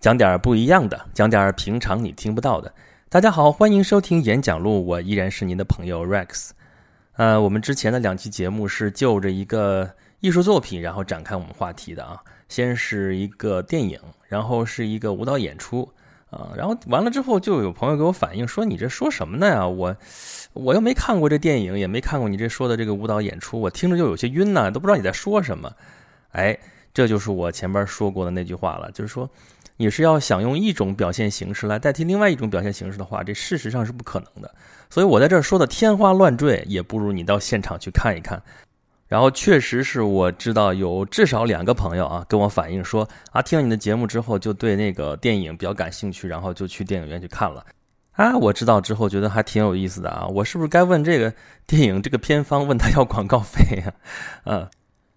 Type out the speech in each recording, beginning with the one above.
讲点不一样的，讲点平常你听不到的。大家好，欢迎收听演讲录，我依然是您的朋友 Rex。我们之前的两期节目是就着一个艺术作品然后展开我们话题的啊，先是一个电影，然后是一个舞蹈演出啊，然后完了之后就有朋友给我反映说，你这说什么呢呀？我又没看过这电影，也没看过你这说的这个舞蹈演出，我听着就有些晕呢，都不知道你在说什么。哎，这就是我前边说过的那句话了，就是说你是要想用一种表现形式来代替另外一种表现形式的话，这事实上是不可能的。所以我在这儿说的天花乱坠，也不如你到现场去看一看。然后确实是我知道有至少2个朋友啊跟我反映说啊，听了你的节目之后就对那个电影比较感兴趣，然后就去电影院去看了。啊，我知道之后觉得还挺有意思的啊，我是不是该问这个电影这个片方问他要广告费啊？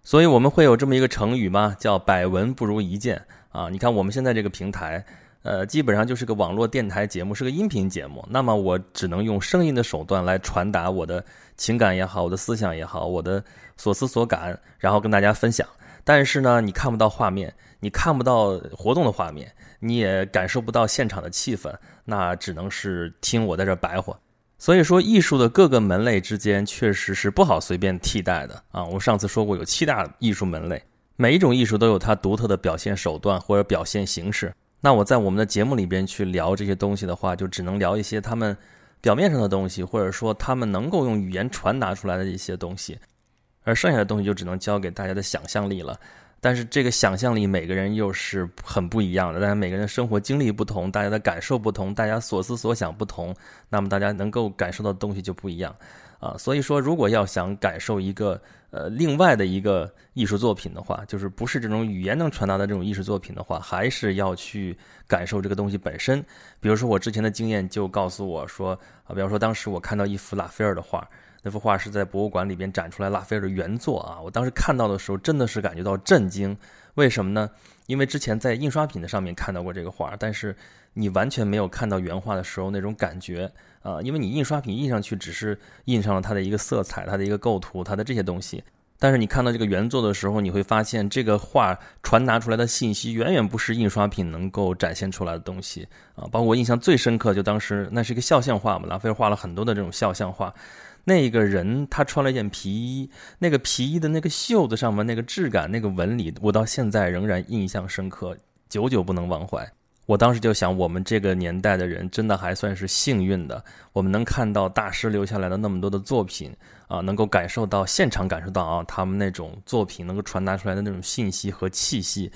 所以我们会有这么一个成语嘛，叫百闻不如一见。啊，你看我们现在这个平台，基本上就是个网络电台节目，是个音频节目。那么我只能用声音的手段来传达我的情感也好，我的思想也好，我的所思所感，然后跟大家分享。但是呢，你看不到画面，你看不到活动的画面，你也感受不到现场的气氛，那只能是听我在这白活。所以说，艺术的各个门类之间确实是不好随便替代的啊。我上次说过有7大艺术门类。每一种艺术都有它独特的表现手段或者表现形式，那我在我们的节目里边去聊这些东西的话，就只能聊一些他们表面上的东西，或者说他们能够用语言传达出来的一些东西，而剩下的东西就只能交给大家的想象力了。但是这个想象力每个人又是很不一样的，但是每个人的生活经历不同，大家的感受不同，大家所思所想不同，那么大家能够感受到的东西就不一样啊。所以说如果要想感受一个另外的一个艺术作品的话，就是不是这种语言能传达的这种艺术作品的话，还是要去感受这个东西本身。比如说我之前的经验就告诉我说啊，比方说当时我看到一幅拉斐尔的画，那幅画是在博物馆里边展出来拉斐尔的原作啊，我当时看到的时候真的是感觉到震惊。为什么呢？因为之前在印刷品的上面看到过这个画，但是你完全没有看到原画的时候那种感觉啊，因为你印刷品印上去只是印上了它的一个色彩，它的一个构图，它的这些东西，但是你看到这个原作的时候，你会发现这个画传达出来的信息远远不是印刷品能够展现出来的东西啊。包括我印象最深刻，就当时那是一个肖像画嘛，拉斐尔画了很多的这种肖像画，那个人他穿了一件皮衣，那个皮衣的那个袖子上面那个质感，那个纹理，我到现在仍然印象深刻，久久不能忘怀。我当时就想，我们这个年代的人真的还算是幸运的，我们能看到大师留下来的那么多的作品啊，能够感受到现场感受到啊，他们那种作品能够传达出来的那种信息和气息，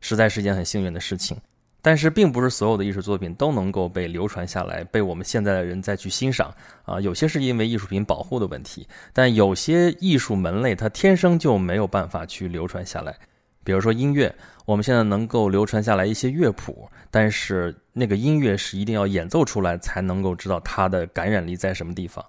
实在是一件很幸运的事情。但是并不是所有的艺术作品都能够被流传下来，被我们现在的人再去欣赏啊。有些是因为艺术品保护的问题，但有些艺术门类它天生就没有办法去流传下来。比如说音乐，我们现在能够流传下来一些乐谱，但是那个音乐是一定要演奏出来才能够知道它的感染力在什么地方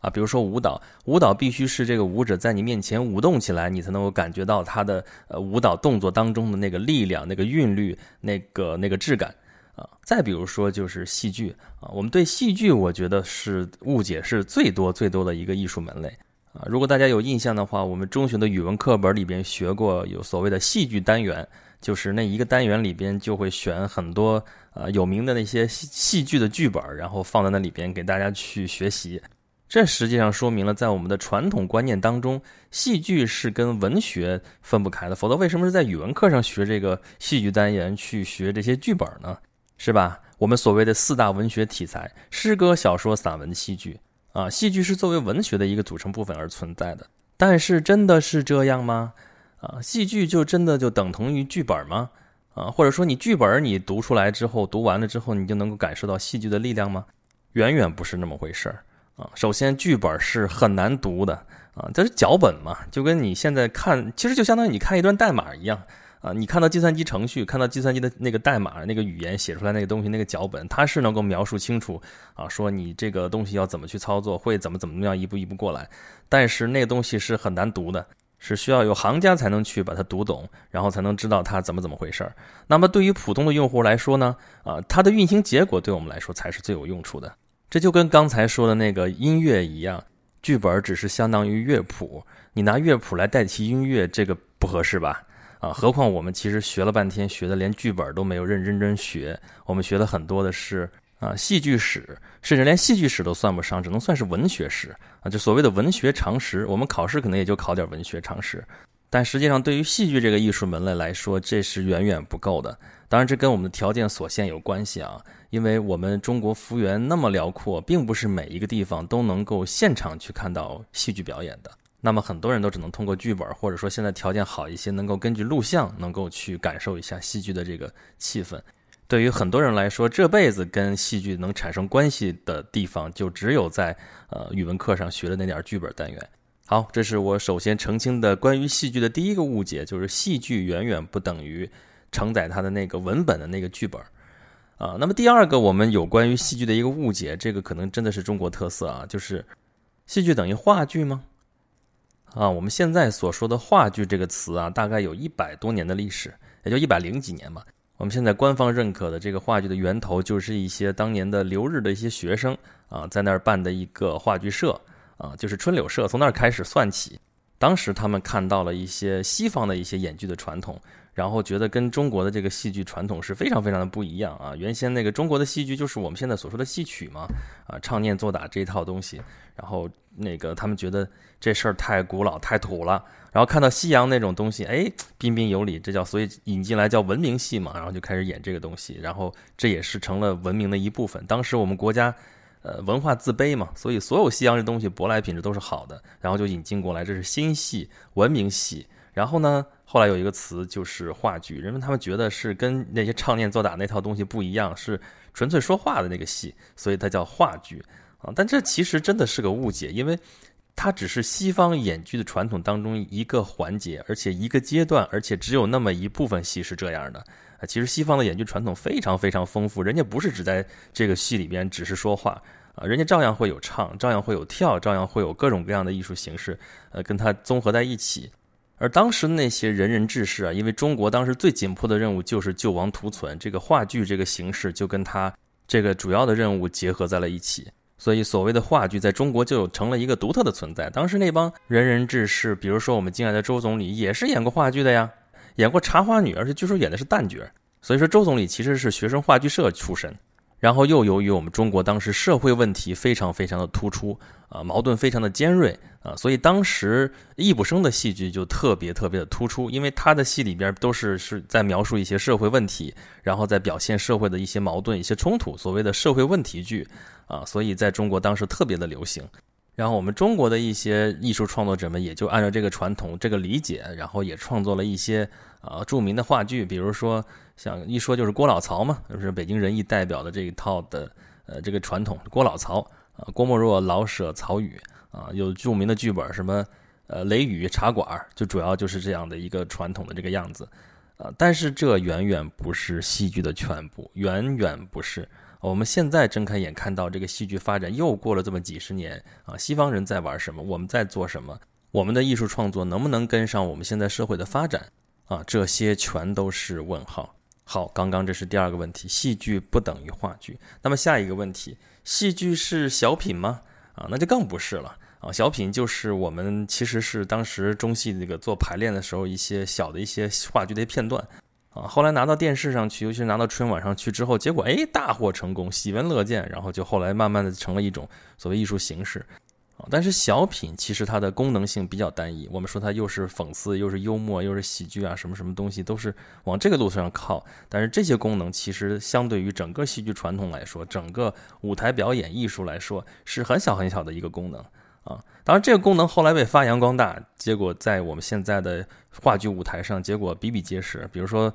啊。比如说舞蹈，舞蹈必须是这个舞者在你面前舞动起来，你才能够感觉到他的舞蹈动作当中的那个力量、那个韵律、那个质感啊。再比如说就是戏剧啊，我们对戏剧我觉得是误解是最多的一个艺术门类啊。如果大家有印象的话，我们中学的语文课本里边学过有所谓的戏剧单元，就是那一个单元里边就会选很多有名的那些戏剧的剧本，然后放在那里边给大家去学习。这实际上说明了在我们的传统观念当中，戏剧是跟文学分不开的，否则为什么是在语文课上学这个戏剧单元，去学这些剧本呢？是吧？我们所谓的4大文学题材，诗歌、小说、散文、戏剧啊，戏剧是作为文学的一个组成部分而存在的。但是真的是这样吗？啊，戏剧就真的就等同于剧本吗？啊，或者说你剧本你读出来之后，读完了之后你就能够感受到戏剧的力量吗？远远不是那么回事儿。首先剧本是很难读的啊，这是脚本嘛，就跟你现在看，其实就相当于你看一段代码一样啊，你看到计算机程序，看到计算机的那个代码，那个语言写出来那个东西，那个脚本它是能够描述清楚啊，说你这个东西要怎么去操作，会怎么样一步一步过来，但是那个东西是很难读的，是需要有行家才能去把它读懂，然后才能知道它怎么回事。那么对于普通的用户来说呢啊，它的运行结果对我们来说才是最有用处的。这就跟刚才说的那个音乐一样，剧本只是相当于乐谱，你拿乐谱来代替音乐，这个不合适吧？啊，何况我们其实学了半天，学的连剧本都没有认认真学，我们学的很多的是啊戏剧史，甚至连戏剧史都算不上，只能算是文学史啊，就所谓的文学常识。我们考试可能也就考点文学常识，但实际上对于戏剧这个艺术门类来说，这是远远不够的。当然，这跟我们的条件所限有关系啊，因为我们中国幅员那么辽阔，并不是每一个地方都能够现场去看到戏剧表演的。那么很多人都只能通过剧本，或者说现在条件好一些，能够根据录像能够去感受一下戏剧的这个气氛。对于很多人来说，这辈子跟戏剧能产生关系的地方，就只有在语文课上学的那点剧本单元。好，这是我首先澄清的关于戏剧的第一个误解，就是戏剧远远不等于承载它的那个文本的那个剧本啊。那么第二个我们有关于戏剧的一个误解，这个可能真的是中国特色啊，就是戏剧等于话剧吗？啊，我们现在所说的话剧这个词啊，大概有100多年的历史，也就100几年吧。我们现在官方认可的这个话剧的源头，就是一些当年的留日的一些学生啊，在那儿办的一个话剧社啊，就是春柳社，从那儿开始算起。当时他们看到了一些西方的一些演剧的传统，然后觉得跟中国的这个戏剧传统是非常非常的不一样啊。原先那个中国的戏剧就是我们现在所说的戏曲嘛，啊，唱念做打这一套东西。然后那个他们觉得这事儿太古老太土了，然后看到西洋那种东西，哎，彬彬有礼，这叫所以引进来叫文明戏嘛，然后就开始演这个东西，然后这也是成了文明的一部分。当时我们国家文化自卑嘛，所以所有西洋这东西舶来品质都是好的，然后就引进过来，这是新戏、文明戏。然后呢，后来有一个词就是话剧，人们他们觉得是跟那些唱念做打那套东西不一样，是纯粹说话的那个戏，所以它叫话剧啊。但这其实真的是个误解，因为它只是西方演剧的传统当中一个环节，而且一个阶段，而且只有那么一部分戏是这样的。其实西方的演剧传统非常非常丰富，人家不是只在这个戏里边只是说话啊，人家照样会有唱，照样会有跳，照样会有各种各样的艺术形式，跟它综合在一起。而当时那些仁人志士啊，因为中国当时最紧迫的任务就是救亡图存，这个话剧这个形式就跟它这个主要的任务结合在了一起。所以所谓的话剧在中国就成了一个独特的存在。当时那帮仁人志士，比如说我们敬爱的周总理，也是演过话剧的呀，演过茶花女，而且据说演的是旦角。所以说周总理其实是学生话剧社出身，然后又由于我们中国当时社会问题非常非常的突出啊，矛盾非常的尖锐啊，所以当时易卜生的戏剧就特别特别的突出，因为他的戏里边都是在描述一些社会问题，然后在表现社会的一些矛盾、一些冲突，所谓的社会问题剧啊，所以在中国当时特别的流行。然后我们中国的一些艺术创作者们也就按照这个传统、这个理解，然后也创作了一些著名的话剧，比如说像一说就是郭老曹嘛，就是北京人艺代表的这一套的这个传统，郭老曹啊，郭沫若、老舍、曹禺啊，有著名的剧本什么雷雨、茶馆，就主要就是这样的一个传统的这个样子啊。但是这远远不是戏剧的全部，远远不是。我们现在睁开眼看到这个戏剧发展又过了这么几十年啊，西方人在玩什么，我们在做什么，我们的艺术创作能不能跟上我们现在社会的发展啊，这些全都是问号。好，刚刚这是第二个问题，戏剧不等于话剧。那么下一个问题，戏剧是小品吗？啊，那就更不是了啊，小品就是我们其实是当时中戏那个做排练的时候一些小的一些话剧的片段。啊，后来拿到电视上去，尤其是拿到春晚上去之后，结果哎大获成功，喜闻乐见，然后就后来慢慢的成了一种所谓艺术形式。啊，但是小品其实它的功能性比较单一，我们说它又是讽刺，又是幽默，又是喜剧啊，什么什么东西都是往这个路上靠。但是这些功能其实相对于整个戏剧传统来说，整个舞台表演艺术来说，是很小很小的一个功能。啊，当然这个功能后来被发扬光大，结果在我们现在的话剧舞台上，结果比比皆是。比如说，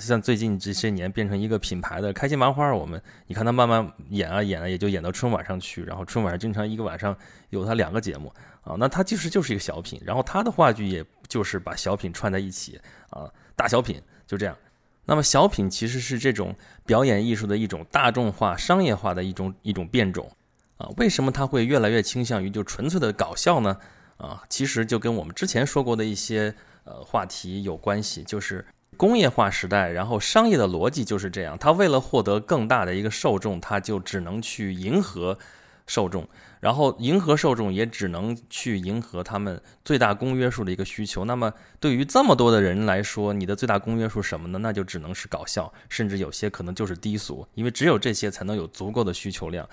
像最近这些年变成一个品牌的开心麻花，我们你看它慢慢演啊演啊，也就演到春晚上去，然后春晚上经常一个晚上有它2个节目啊，那它就是一个小品，然后它的话剧也就是把小品串在一起啊，大小品就这样。那么小品其实是这种表演艺术的一种大众化、商业化的一种变种。啊，为什么它会越来越倾向于就纯粹的搞笑呢？啊，其实就跟我们之前说过的一些话题有关系，就是工业化时代，然后商业的逻辑就是这样，它为了获得更大的一个受众，它就只能去迎合受众，然后迎合受众也只能去迎合他们最大公约数的一个需求。那么对于这么多的人来说，你的最大公约数什么呢？那就只能是搞笑，甚至有些可能就是低俗，因为只有这些才能有足够的需求量。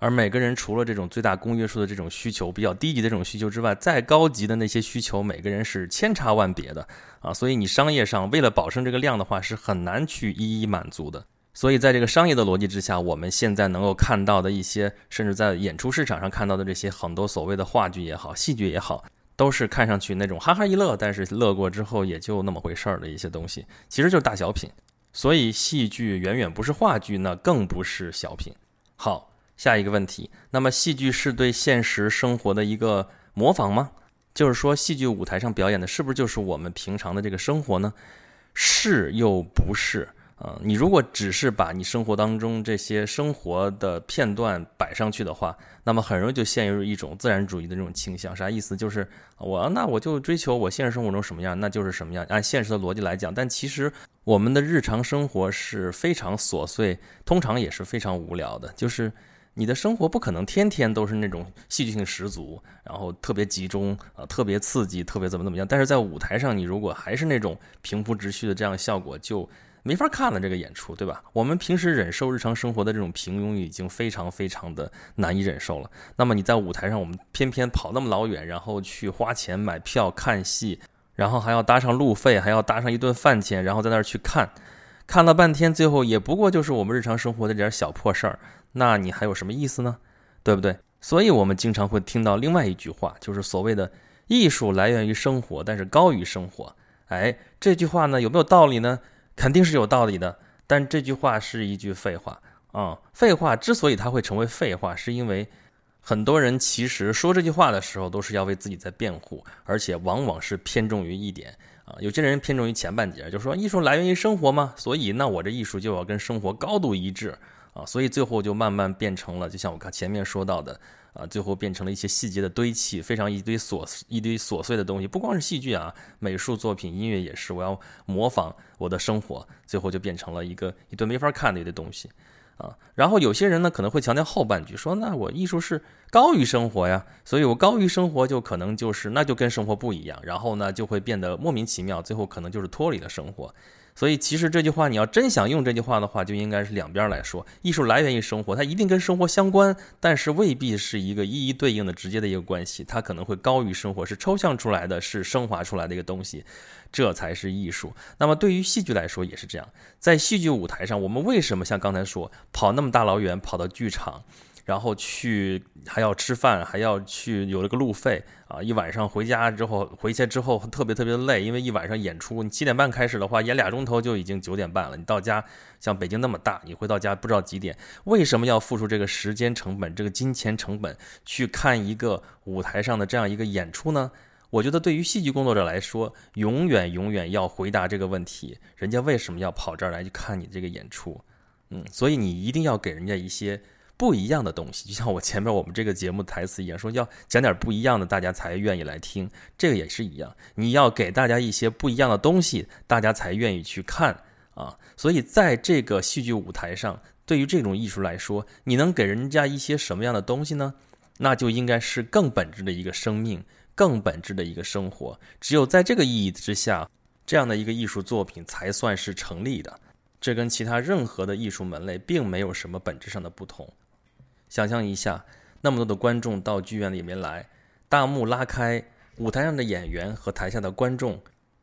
而每个人除了这种最大公约数的这种需求，比较低级的这种需求之外，再高级的那些需求，每个人是千差万别的啊。所以你商业上为了保证这个量的话，是很难去一一满足的。所以在这个商业的逻辑之下，我们现在能够看到的一些，甚至在演出市场上看到的这些很多所谓的话剧也好，戏剧也好，都是看上去那种哈哈一乐，但是乐过之后也就那么回事儿的一些东西，其实就是大小品。所以戏剧远远不是话剧，那更不是小品。好，下一个问题，那么戏剧是对现实生活的一个模仿吗？就是说戏剧舞台上表演的是不是就是我们平常的这个生活呢？是又不是。你如果只是把你生活当中这些生活的片段摆上去的话，那么很容易就陷入一种自然主义的这种倾向。啥意思？就是那我就追求我现实生活中什么样，那就是什么样，按现实的逻辑来讲。但其实我们的日常生活是非常琐碎，通常也是非常无聊的，就是你的生活不可能天天都是那种戏剧性十足，然后特别集中，特别刺激，特别怎么样。但是在舞台上，你如果还是那种平铺直叙的这样的效果，就没法看了这个演出，对吧？我们平时忍受日常生活的这种平庸已经非常非常的难以忍受了，那么你在舞台上，我们偏偏跑那么老远，然后去花钱买票看戏，然后还要搭上路费，还要搭上一顿饭钱，然后在那儿去看了半天，最后也不过就是我们日常生活的这点小破事儿，那你还有什么意思呢？对不对？所以我们经常会听到另外一句话，就是所谓的艺术来源于生活，但是高于生活。这句话呢，有没有道理呢？肯定是有道理的，但这句话是一句废话啊！废话之所以它会成为废话，是因为很多人其实说这句话的时候都是要为自己在辩护，而且往往是偏重于一点啊。有些人偏重于前半截，就是说艺术来源于生活嘛，所以那我这艺术就要跟生活高度一致啊，所以最后就慢慢变成了，就像我前面说到的啊，最后变成了一些细节的堆砌，非常一堆琐碎的东西。不光是戏剧啊，美术作品、音乐也是，我要模仿我的生活，最后就变成了一堆没法看的一堆东西啊。然后有些人呢可能会强调后半句，说那我艺术是高于生活呀，所以我高于生活就可能就是那就跟生活不一样，然后呢就会变得莫名其妙，最后可能就是脱离了生活。所以其实这句话，你要真想用这句话的话，就应该是两边来说，艺术来源于生活，它一定跟生活相关，但是未必是一个一一对应的直接的一个关系，它可能会高于生活，是抽象出来的，是升华出来的一个东西，这才是艺术。那么对于戏剧来说也是这样，在戏剧舞台上，我们为什么像刚才说跑那么大老远跑到剧场，然后去还要吃饭，还要去有了个路费啊！一晚上回家之后特别累，因为一晚上演出，你7点半开始的话，演2钟头就已经9点半了。你到家，像北京那么大，你回到家不知道几点。为什么要付出这个时间成本、这个金钱成本去看一个舞台上的这样一个演出呢？我觉得对于戏剧工作者来说，永远要回答这个问题：人家为什么要跑这儿来去看你这个演出？所以你一定要给人家一些不一样的东西，就像我们这个节目台词一样，说要讲点不一样的，大家才愿意来听。这个也是一样，你要给大家一些不一样的东西，大家才愿意去看啊。所以在这个戏剧舞台上，对于这种艺术来说，你能给人家一些什么样的东西呢？那就应该是更本质的一个生命，更本质的一个生活。只有在这个意义之下，这样的一个艺术作品才算是成立的。这跟其他任何的艺术门类并没有什么本质上的不同。想象一下，那么多的观众到剧院里面来，大幕拉开，舞台上的演员和台下的观众，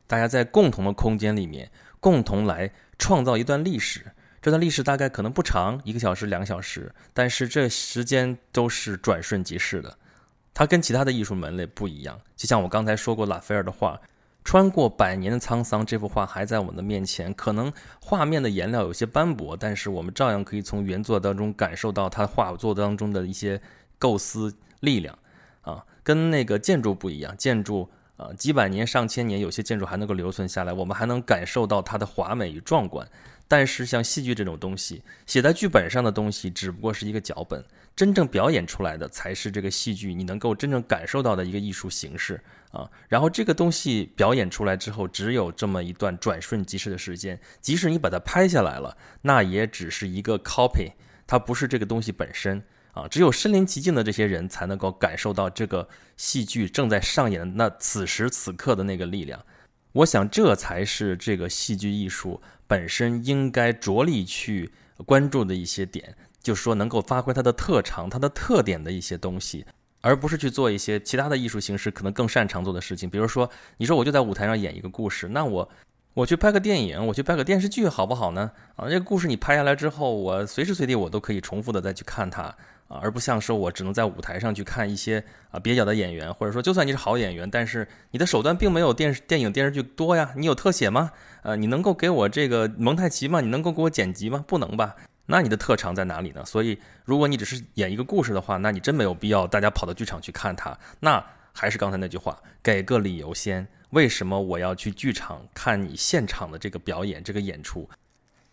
大家在共同的空间里面，共同来创造一段历史。这段历史大概可能不长，1个小时、2小时，但是这时间都是转瞬即逝的。它跟其他的艺术门类不一样，就像我刚才说过拉斐尔的话，穿过100年的沧桑，这幅画还在我们的面前，可能画面的颜料有些斑驳，但是我们照样可以从原作当中感受到它画作当中的一些构思力量啊。跟那个建筑不一样，建筑几百年上千年，有些建筑还能够留存下来，我们还能感受到它的华美与壮观。但是像戏剧这种东西，写在剧本上的东西只不过是一个脚本，真正表演出来的才是这个戏剧你能够真正感受到的一个艺术形式啊。然后这个东西表演出来之后，只有这么一段转瞬即逝的时间，即使你把它拍下来了，那也只是一个 copy， 它不是这个东西本身。啊，只有身临其境的这些人才能够感受到这个戏剧正在上演的那此时此刻的那个力量。我想这才是这个戏剧艺术本身应该着力去关注的一些点，就是说能够发挥它的特长、它的特点的一些东西，而不是去做一些其他的艺术形式可能更擅长做的事情。比如说你说我就在舞台上演一个故事，那我去拍个电影，我去拍个电视剧好不好呢？啊，这个故事你拍下来之后，我随时随地我都可以重复的再去看它，啊，而不像是我只能在舞台上去看一些啊蹩脚的演员，或者说就算你是好演员，但是你的手段并没有电影电视剧多呀。你有特写吗？你能够给我这个蒙太奇吗？你能够给我剪辑吗？不能吧？那你的特长在哪里呢？所以如果你只是演一个故事的话，那你真没有必要大家跑到剧场去看它。那还是刚才那句话，给个理由先。为什么我要去剧场看你现场的这个表演、这个演出？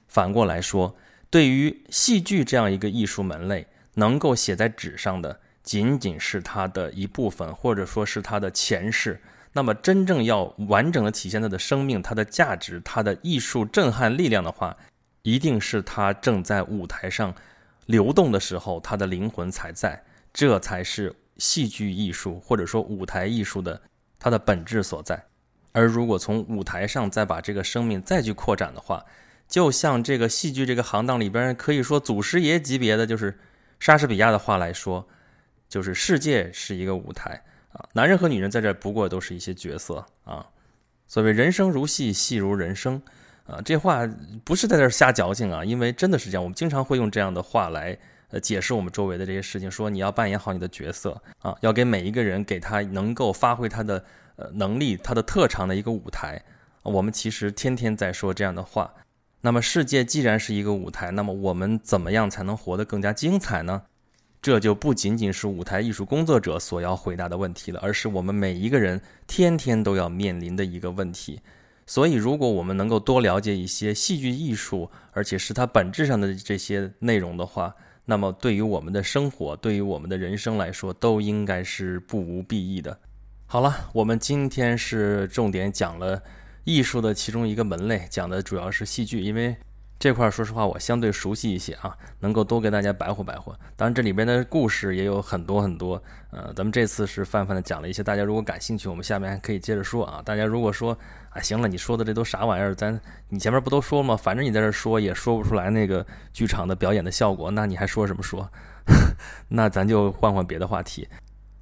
反过来说，对于戏剧这样一个艺术门类，能够写在纸上的仅仅是它的一部分，或者说是它的前世。那么真正要完整的体现它的生命、它的价值、它的艺术震撼力量的话，一定是它正在舞台上流动的时候，它的灵魂才在。这才是戏剧艺术或者说舞台艺术的它的本质所在。而如果从舞台上再把这个生命再去扩展的话，就像这个戏剧这个行当里边可以说祖师爷级别的，就是莎士比亚的话来说，就是世界是一个舞台啊，男人和女人在这不过都是一些角色啊。所谓人生如戏，戏如人生啊，这话不是在这瞎矫情啊，因为真的是这样。我们经常会用这样的话来解释我们周围的这些事情，说你要扮演好你的角色啊，要给每一个人给他能够发挥他的能力、他的特长的一个舞台。我们其实天天在说这样的话。那么世界既然是一个舞台，那么我们怎么样才能活得更加精彩呢？这就不仅仅是舞台艺术工作者所要回答的问题了，而是我们每一个人天天都要面临的一个问题。所以如果我们能够多了解一些戏剧艺术，而且是它本质上的这些内容的话，那么对于我们的生活、对于我们的人生来说，都应该是不无裨益的。好了，我们今天是重点讲了艺术的其中一个门类，讲的主要是戏剧，因为这块说实话我相对熟悉一些啊，能够多给大家白活白活。当然这里边的故事也有很多很多，咱们这次是泛泛的讲了一些，大家如果感兴趣，我们下面还可以接着说啊。大家如果说啊，行了，你说的这都啥玩意儿？你前面不都说吗？反正你在这说也说不出来那个剧场的表演的效果，那你还说什么说？那咱就换换别的话题。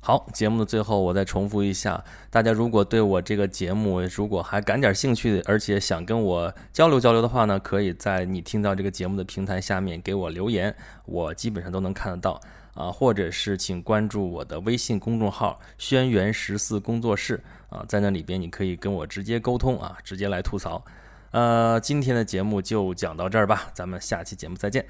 好，节目的最后我再重复一下，大家如果对我这个节目如果还感点兴趣，而且想跟我交流交流的话呢，可以在你听到这个节目的平台下面给我留言，我基本上都能看得到啊，或者是请关注我的微信公众号轩辕14工作室啊，在那里边你可以跟我直接沟通啊，直接来吐槽。今天的节目就讲到这儿吧，咱们下期节目再见。